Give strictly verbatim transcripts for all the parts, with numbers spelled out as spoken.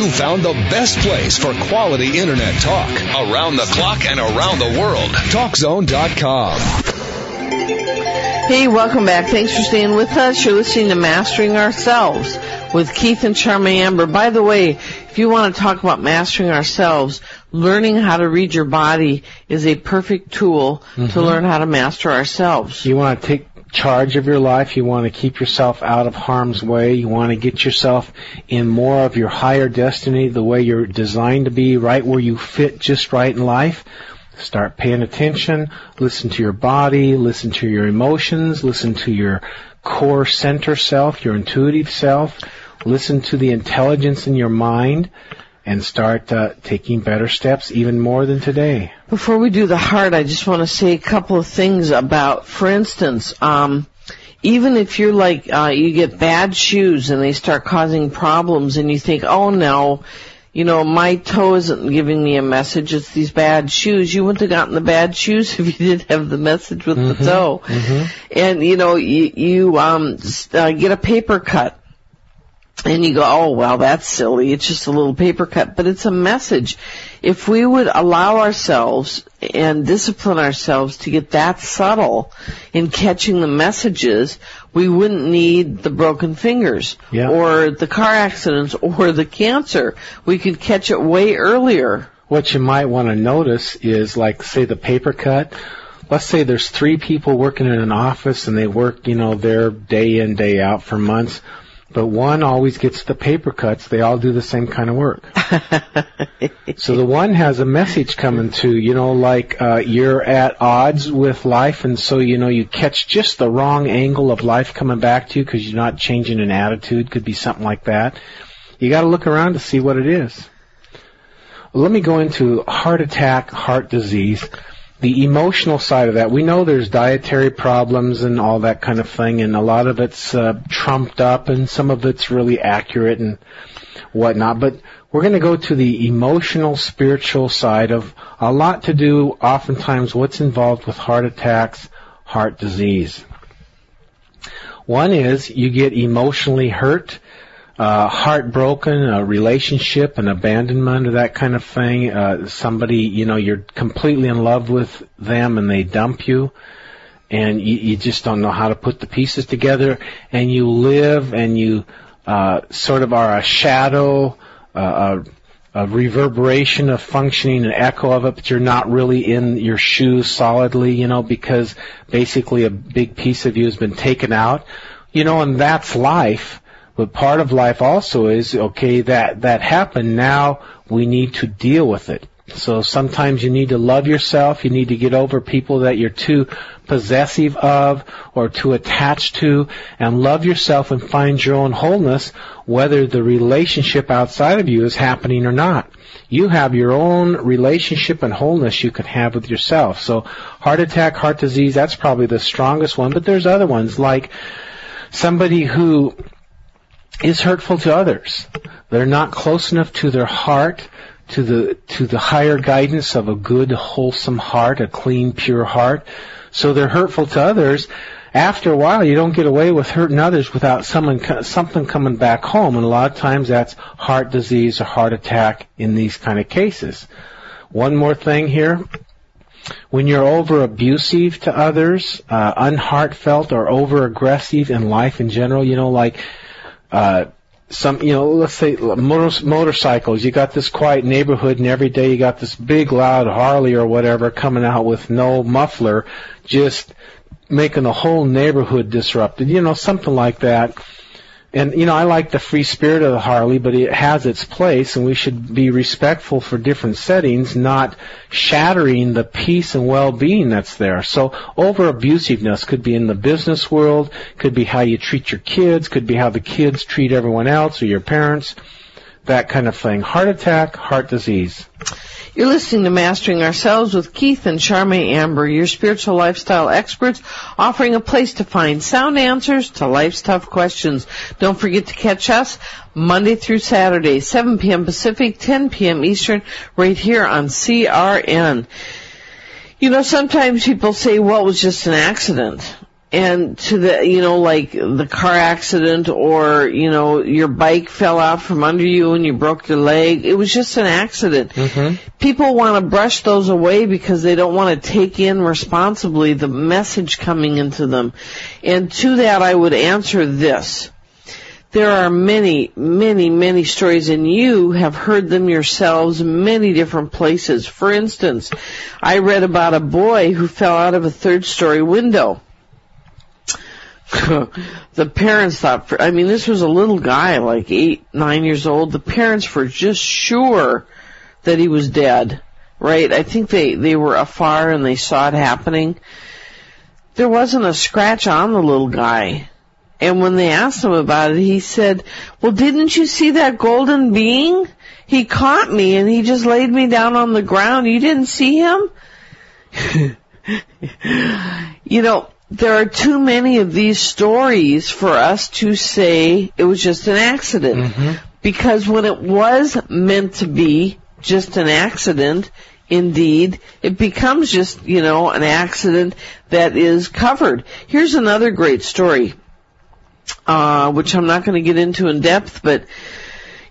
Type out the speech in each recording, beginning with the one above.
you found the best place for quality internet talk around the clock and around the world. talk zone dot com. Hey, welcome back. Thanks for staying with us. You're listening to Mastering Ourselves with Keith and Charmaine Amber. By the way, if you want to talk about mastering ourselves, learning how to read your body is a perfect tool mm-hmm. to learn how to master ourselves. You want to take charge of your life. You want to keep yourself out of harm's way. You want to get yourself in more of your higher destiny, the way you're designed to be, right where you fit just right in life. Start paying attention, listen to your body, listen to your emotions, listen to your core center self, your intuitive self, listen to the intelligence in your mind, and start uh, taking better steps even more than today. Before we do the heart, I just want to say a couple of things about, for instance, um, even if you're like, uh, you get bad shoes and they start causing problems and you think, oh no, you know, my toe isn't giving me a message, it's these bad shoes. You wouldn't have gotten the bad shoes if you didn't have the message with mm-hmm, the toe. Mm-hmm. And, you know, you, you um, uh, get a paper cut. And you go, oh, well, that's silly. It's just a little paper cut. But it's a message. If we would allow ourselves and discipline ourselves to get that subtle in catching the messages, we wouldn't need the broken fingers yeah. or the car accidents or the cancer. We could catch it way earlier. What you might want to notice is, like, say, the paper cut. Let's say there's three people working in an office, and they work, you know, their day in, day out for months. But one always gets the paper cuts. They all do the same kind of work. So the one has a message coming to, you know, like uh, you're at odds with life, and so, you know, you catch just the wrong angle of life coming back to you because you're not changing an attitude. Could be something like that. You got to look around to see what it is. Let me go into heart attack, heart disease. The emotional side of that, we know there's dietary problems and all that kind of thing, and a lot of it's uh, trumped up, and some of it's really accurate and whatnot. But we're going to go to the emotional, spiritual side of a lot to do, oftentimes, what's involved with heart attacks, heart disease. One is you get emotionally hurt, uh, heartbroken, a relationship, an abandonment, or that kind of thing. Uh, somebody, you know, you're completely in love with them and they dump you, and you, you just don't know how to put the pieces together, and you live and you, uh, sort of are a shadow, uh, a, a reverberation of functioning, an echo of it, but you're not really in your shoes solidly, you know, because basically a big piece of you has been taken out, you know, and that's life. But part of life also is, okay, that, that happened. Now we need to deal with it. So sometimes you need to love yourself. You need to get over people that you're too possessive of or too attached to, and love yourself and find your own wholeness, whether the relationship outside of you is happening or not. You have your own relationship and wholeness you can have with yourself. So heart attack, heart disease, that's probably the strongest one. But there's other ones, like somebody who is hurtful to others. They're not close enough to their heart, to the to the higher guidance of a good, wholesome heart, a clean, pure heart. So they're hurtful to others. After a while, you don't get away with hurting others without someone something coming back home, and a lot of times that's heart disease or heart attack in these kind of cases. One more thing here. When you're over-abusive to others, uh, unheartfelt or over-aggressive in life in general, you know, like Uh, some, you know, let's say motor, motorcycles. You got this quiet neighborhood, and every day you got this big, loud Harley or whatever coming out with no muffler, just making the whole neighborhood disrupted. You know, something like that. And, you know, I like the free spirit of the Harley, but it has its place, and we should be respectful for different settings, not shattering the peace and well-being that's there. So over-abusiveness could be in the business world, could be how you treat your kids, could be how the kids treat everyone else or your parents, that kind of thing. Heart attack, heart disease. You're listening to Mastering Ourselves with Keith and Charmaine Amber, your spiritual lifestyle experts, offering a place to find sound answers to life's tough questions. Don't forget to catch us Monday through Saturday, seven p.m. Pacific, ten p.m. Eastern, right here on C R N. You know, sometimes people say, well, it was just an accident. And to the, you know, like the car accident or, you know, your bike fell out from under you and you broke your leg. It was just an accident. Mm-hmm. People want to brush those away because they don't want to take in responsibly the message coming into them. And to that, I would answer this. There are many, many, many stories, and you have heard them yourselves in many different places. For instance, I read about a boy who fell out of a third-story window. The parents thought, for, I mean, this was a little guy, like eight, nine years old. The parents were just sure that he was dead, right? I think they, they were afar and they saw it happening. There wasn't a scratch on the little guy. And when they asked him about it, he said, well, didn't you see that golden being? He caught me and he just laid me down on the ground. You didn't see him? You know, there are too many of these stories for us to say it was just an accident. Mm-hmm. Because when it was meant to be just an accident, indeed, it becomes just, you know, an accident that is covered. Here's another great story, uh, which I'm not going to get into in depth, but,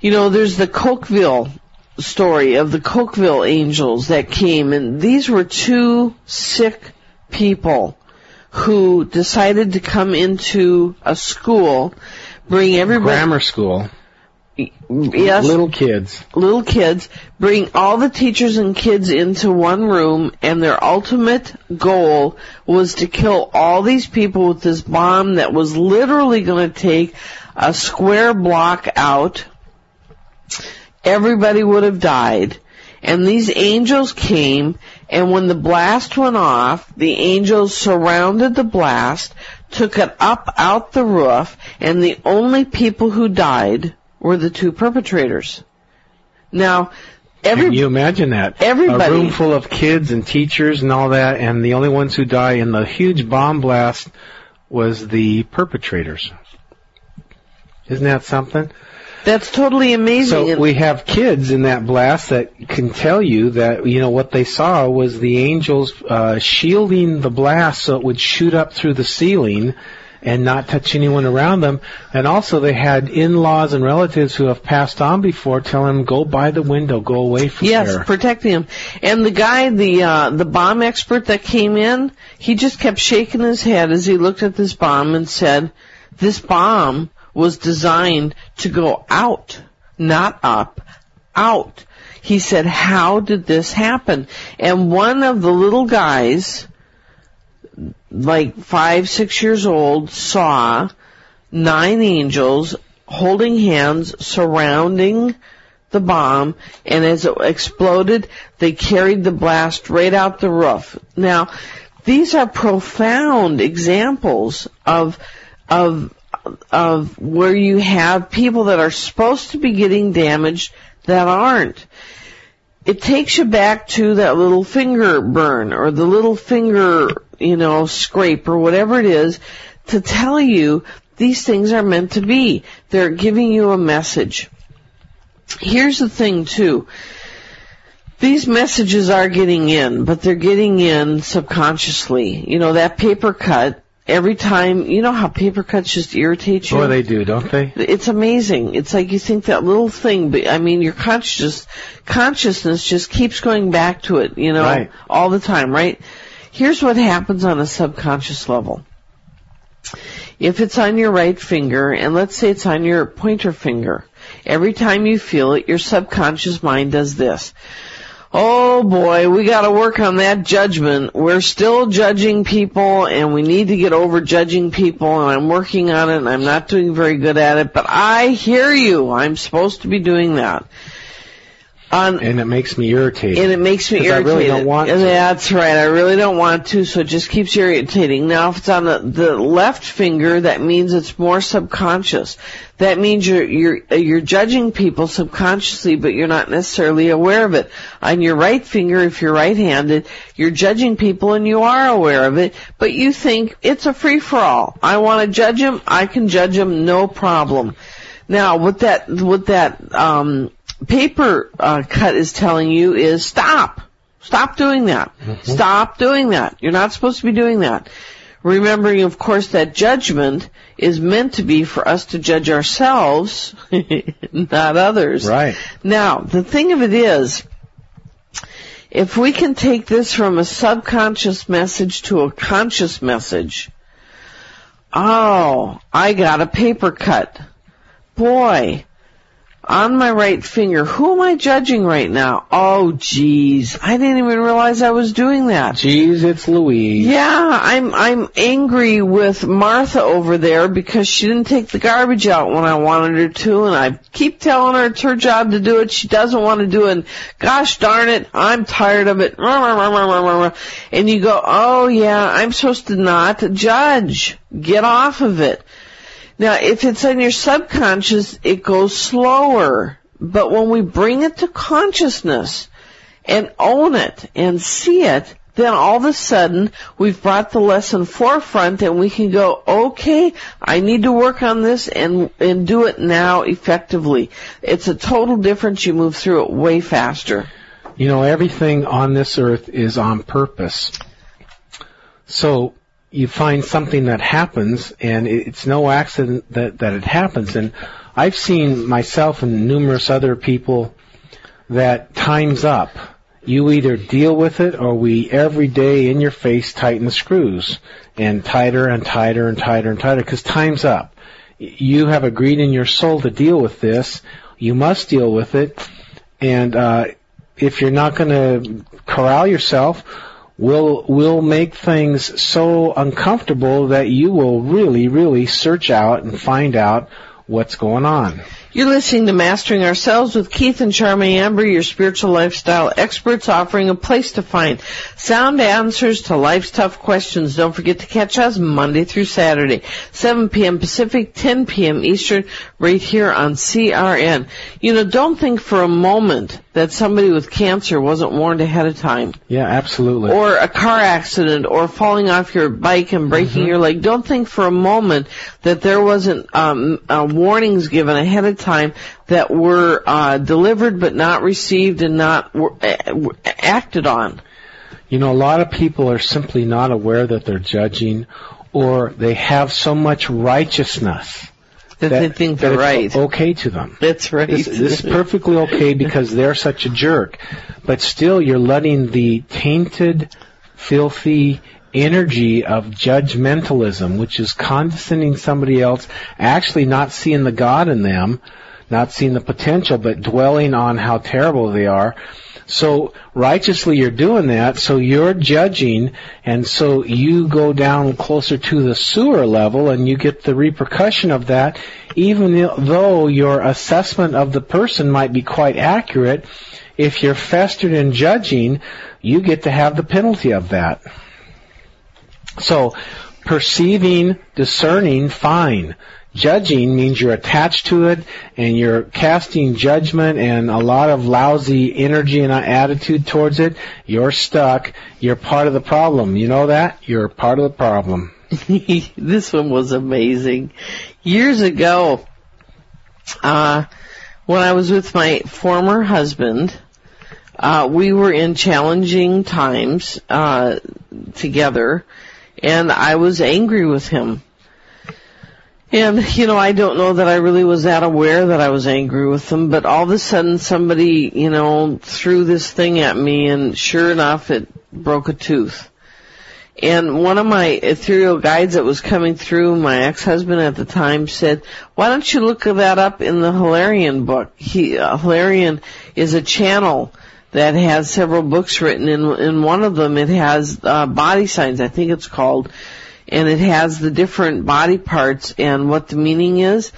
you know, there's the Cokeville story of the Cokeville angels that came, and these were two sick people who decided to come into a school, bring everybody... Grammar school. Yes. Little kids. Little kids. Bring all the teachers and kids into one room, and their ultimate goal was to kill all these people with this bomb that was literally going to take a square block out. Everybody would have died. And these angels came, and when the blast went off, the angels surrounded the blast, took it up out the roof, and the only people who died were the two perpetrators. Now, every, can you imagine that? Everybody, a room full of kids and teachers and all that, and the only ones who die in the huge bomb blast was the perpetrators. Isn't that something? That's totally amazing. So we have kids in that blast that can tell you that, you know, what they saw was the angels uh, shielding the blast so it would shoot up through the ceiling and not touch anyone around them. And also they had in-laws and relatives who have passed on before telling them, go by the window, go away from there. Yes, protecting them. And the guy, the uh, the bomb expert that came in, he just kept shaking his head as he looked at this bomb and said, this bomb was designed to go out, not up, out. He said, how did this happen? And one of the little guys, like five, six years old, saw nine angels holding hands surrounding the bomb, and as it exploded, they carried the blast right out the roof. Now, these are profound examples of of of where you have people that are supposed to be getting damaged that aren't. It takes you back to that little finger burn or the little finger, you know, scrape or whatever it is to tell you these things are meant to be. They're giving you a message. Here's the thing, too. These messages are getting in, but they're getting in subconsciously. You know, that paper cut. Every time, you know how paper cuts just irritate you? Oh, they do, don't they? It's amazing. It's like you think that little thing, but I mean, your conscious, consciousness just keeps going back to it, you know, right, all the time, right? Here's what happens on a subconscious level. If it's on your right finger, and let's say it's on your pointer finger, every time you feel it, your subconscious mind does this. Oh boy, we gotta work on that judgment. We're still judging people and we need to get over judging people, and I'm working on it and I'm not doing very good at it, but I hear you. I'm supposed to be doing that. Um, and it makes me irritated. And it makes me irritated. I really don't want to. That's right. I really don't want to, so it just keeps irritating. Now, if it's on the, the left finger, that means it's more subconscious. That means you're you're you're judging people subconsciously, but you're not necessarily aware of it. On your right finger, if you're right-handed, you're judging people and you are aware of it, but you think it's a free-for-all. I want to judge them. I can judge them. No problem. Now, with that, with that, um, paper uh, cut is telling you is stop. Stop doing that. Mm-hmm. Stop doing that. You're not supposed to be doing that. remembering, of course, that judgment is meant to be for us to judge ourselves, not others. Right. Now, the thing of it is, if we can take this from a subconscious message to a conscious message, oh, I got a paper cut. Boy, on my right finger, who am I judging right now? Oh, geez, I didn't even realize I was doing that. Geez, it's Louise. Yeah, I'm I'm angry with Martha over there because she didn't take the garbage out when I wanted her to, and I keep telling her it's her job to do it. She doesn't want to do it. And gosh darn it, I'm tired of it. And you go, oh, yeah, I'm supposed to not judge. Get off of it. Now, if it's on your subconscious, it goes slower. But when we bring it to consciousness and own it and see it, then all of a sudden we've brought the lesson forefront and we can go, okay, I need to work on this and, and do it now effectively. It's a total difference. You move through it way faster. You know, everything on this earth is on purpose. So you find something that happens, and it's no accident that, that it happens. And I've seen myself and numerous other people that time's up. You either deal with it, or we every day in your face tighten the screws, and tighter and tighter and tighter and tighter, because time's up. You have agreed in your soul to deal with this. You must deal with it. And uh, if you're not going to corral yourself, We'll, we'll make things so uncomfortable that you will really, really search out and find out what's going on. You're listening to Mastering Ourselves with Keith and Charmaine Amber, your spiritual lifestyle experts, offering a place to find sound answers to life's tough questions. Don't forget to catch us Monday through Saturday, seven p.m. Pacific, ten p.m. Eastern, right here on C R N. You know, don't think for a moment that somebody with cancer wasn't warned ahead of time. Yeah, absolutely. Or a car accident, or falling off your bike and breaking mm-hmm. your leg. Don't think for a moment that there wasn't um, uh, warnings given ahead of time that were uh, delivered but not received and not w- w- acted on. You know, a lot of people are simply not aware that they're judging, or they have so much righteousness That, that they think they're that it's right. Okay to them. That's right. This, this is perfectly okay because they're such a jerk. But still, you're letting the tainted, filthy energy of judgmentalism, which is condescending somebody else, actually not seeing the God in them, not seeing the potential, but dwelling on how terrible they are. So righteously you're doing that, so you're judging, and so you go down closer to the sewer level and you get the repercussion of that, even though your assessment of the person might be quite accurate. If you're festered in judging, you get to have the penalty of that. So perceiving, discerning, fine. Judging means you're attached to it and you're casting judgment and a lot of lousy energy and attitude towards it. You're stuck. You're part of the problem. You know that? You're part of the problem. This one was amazing. Years ago, uh, when I was with my former husband, uh, we were in challenging times uh, together, and I was angry with him. And, you know, I don't know that I really was that aware that I was angry with them, but all of a sudden somebody, you know, threw this thing at me, and sure enough, it broke a tooth. And one of my ethereal guides that was coming through, my ex-husband at the time, said, why don't you look that up in the Hilarion book? He, uh, Hilarion is a channel that has several books written. In, in one of them, it has uh, body signs, I think it's called. And it has the different body parts and what the meaning is.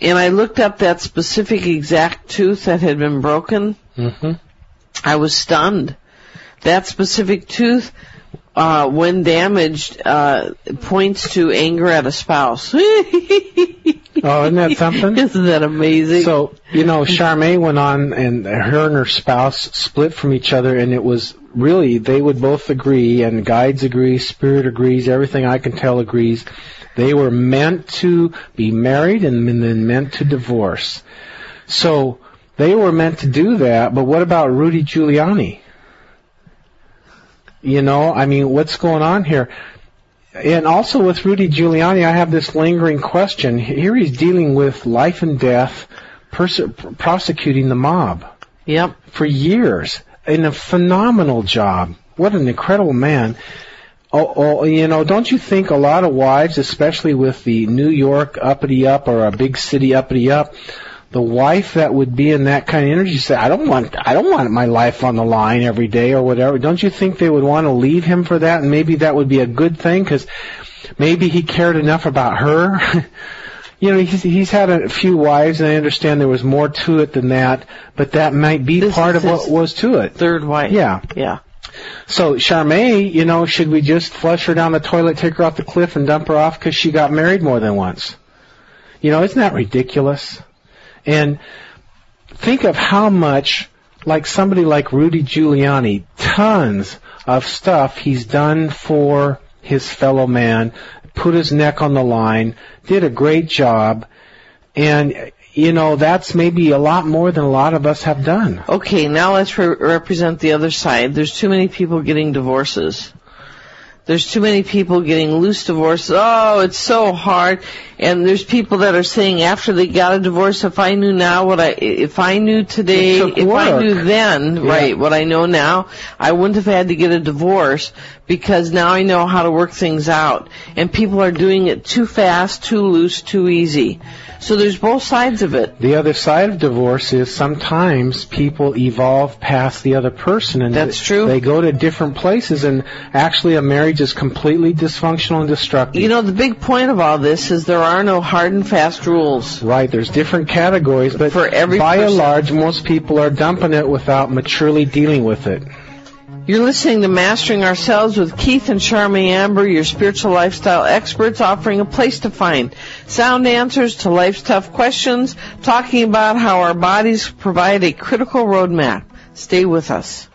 And I looked up that specific exact tooth that had been broken. Mm-hmm. I was stunned. That specific tooth, uh, when damaged, uh, points to anger at a spouse. Oh, isn't that something? Isn't that amazing? So, you know, Charmaine went on, and her and her spouse split from each other, and it was really, they would both agree, and guides agree, spirit agrees, everything I can tell agrees. They were meant to be married and then meant to divorce. So they were meant to do that, but what about Rudy Giuliani? You know, I mean, what's going on here? And also with Rudy Giuliani, I have this lingering question. Here he's dealing with life and death, pers- prosecuting the mob. Yep. For years. In a phenomenal job. What an incredible man. Oh, oh, you know, don't you think a lot of wives, especially with the New York uppity-up or a big city uppity-up, the wife that would be in that kind of energy said, I don't want, I don't want my life on the line every day or whatever. Don't you think they would want to leave him for that? And maybe that would be a good thing because maybe he cared enough about her. You know, he's, he's had a few wives, and I understand there was more to it than that, but that might be this part of what was to it. Third wife. Yeah. Yeah. So Charmaine, you know, should we just flush her down the toilet, take her off the cliff, and dump her off because she got married more than once? You know, isn't that ridiculous? And think of how much, like somebody like Rudy Giuliani, tons of stuff he's done for his fellow man, put his neck on the line, did a great job, and, you know, that's maybe a lot more than a lot of us have done. Okay, now let's re- represent the other side. There's too many people getting divorces. There's too many people getting loose divorces. Oh, it's so hard. And there's people that are saying after they got a divorce, if I knew now what I, if I knew today, if work. I knew then, yeah. right, what I know now, I wouldn't have had to get a divorce because now I know how to work things out. And people are doing it too fast, too loose, too easy. So there's both sides of it. The other side of divorce is sometimes people evolve past the other person. And that's true. They go to different places, and actually a marriage is completely dysfunctional and destructive. You know, the big point of all this is there are no hard and fast rules. Right. There's different categories, but for every by person. and large, most people are dumping it without maturely dealing with it. You're listening to Mastering Ourselves with Keith and Charmaine Amber, your spiritual lifestyle experts, offering a place to find sound answers to life's tough questions, talking about how our bodies provide a critical roadmap. Stay with us.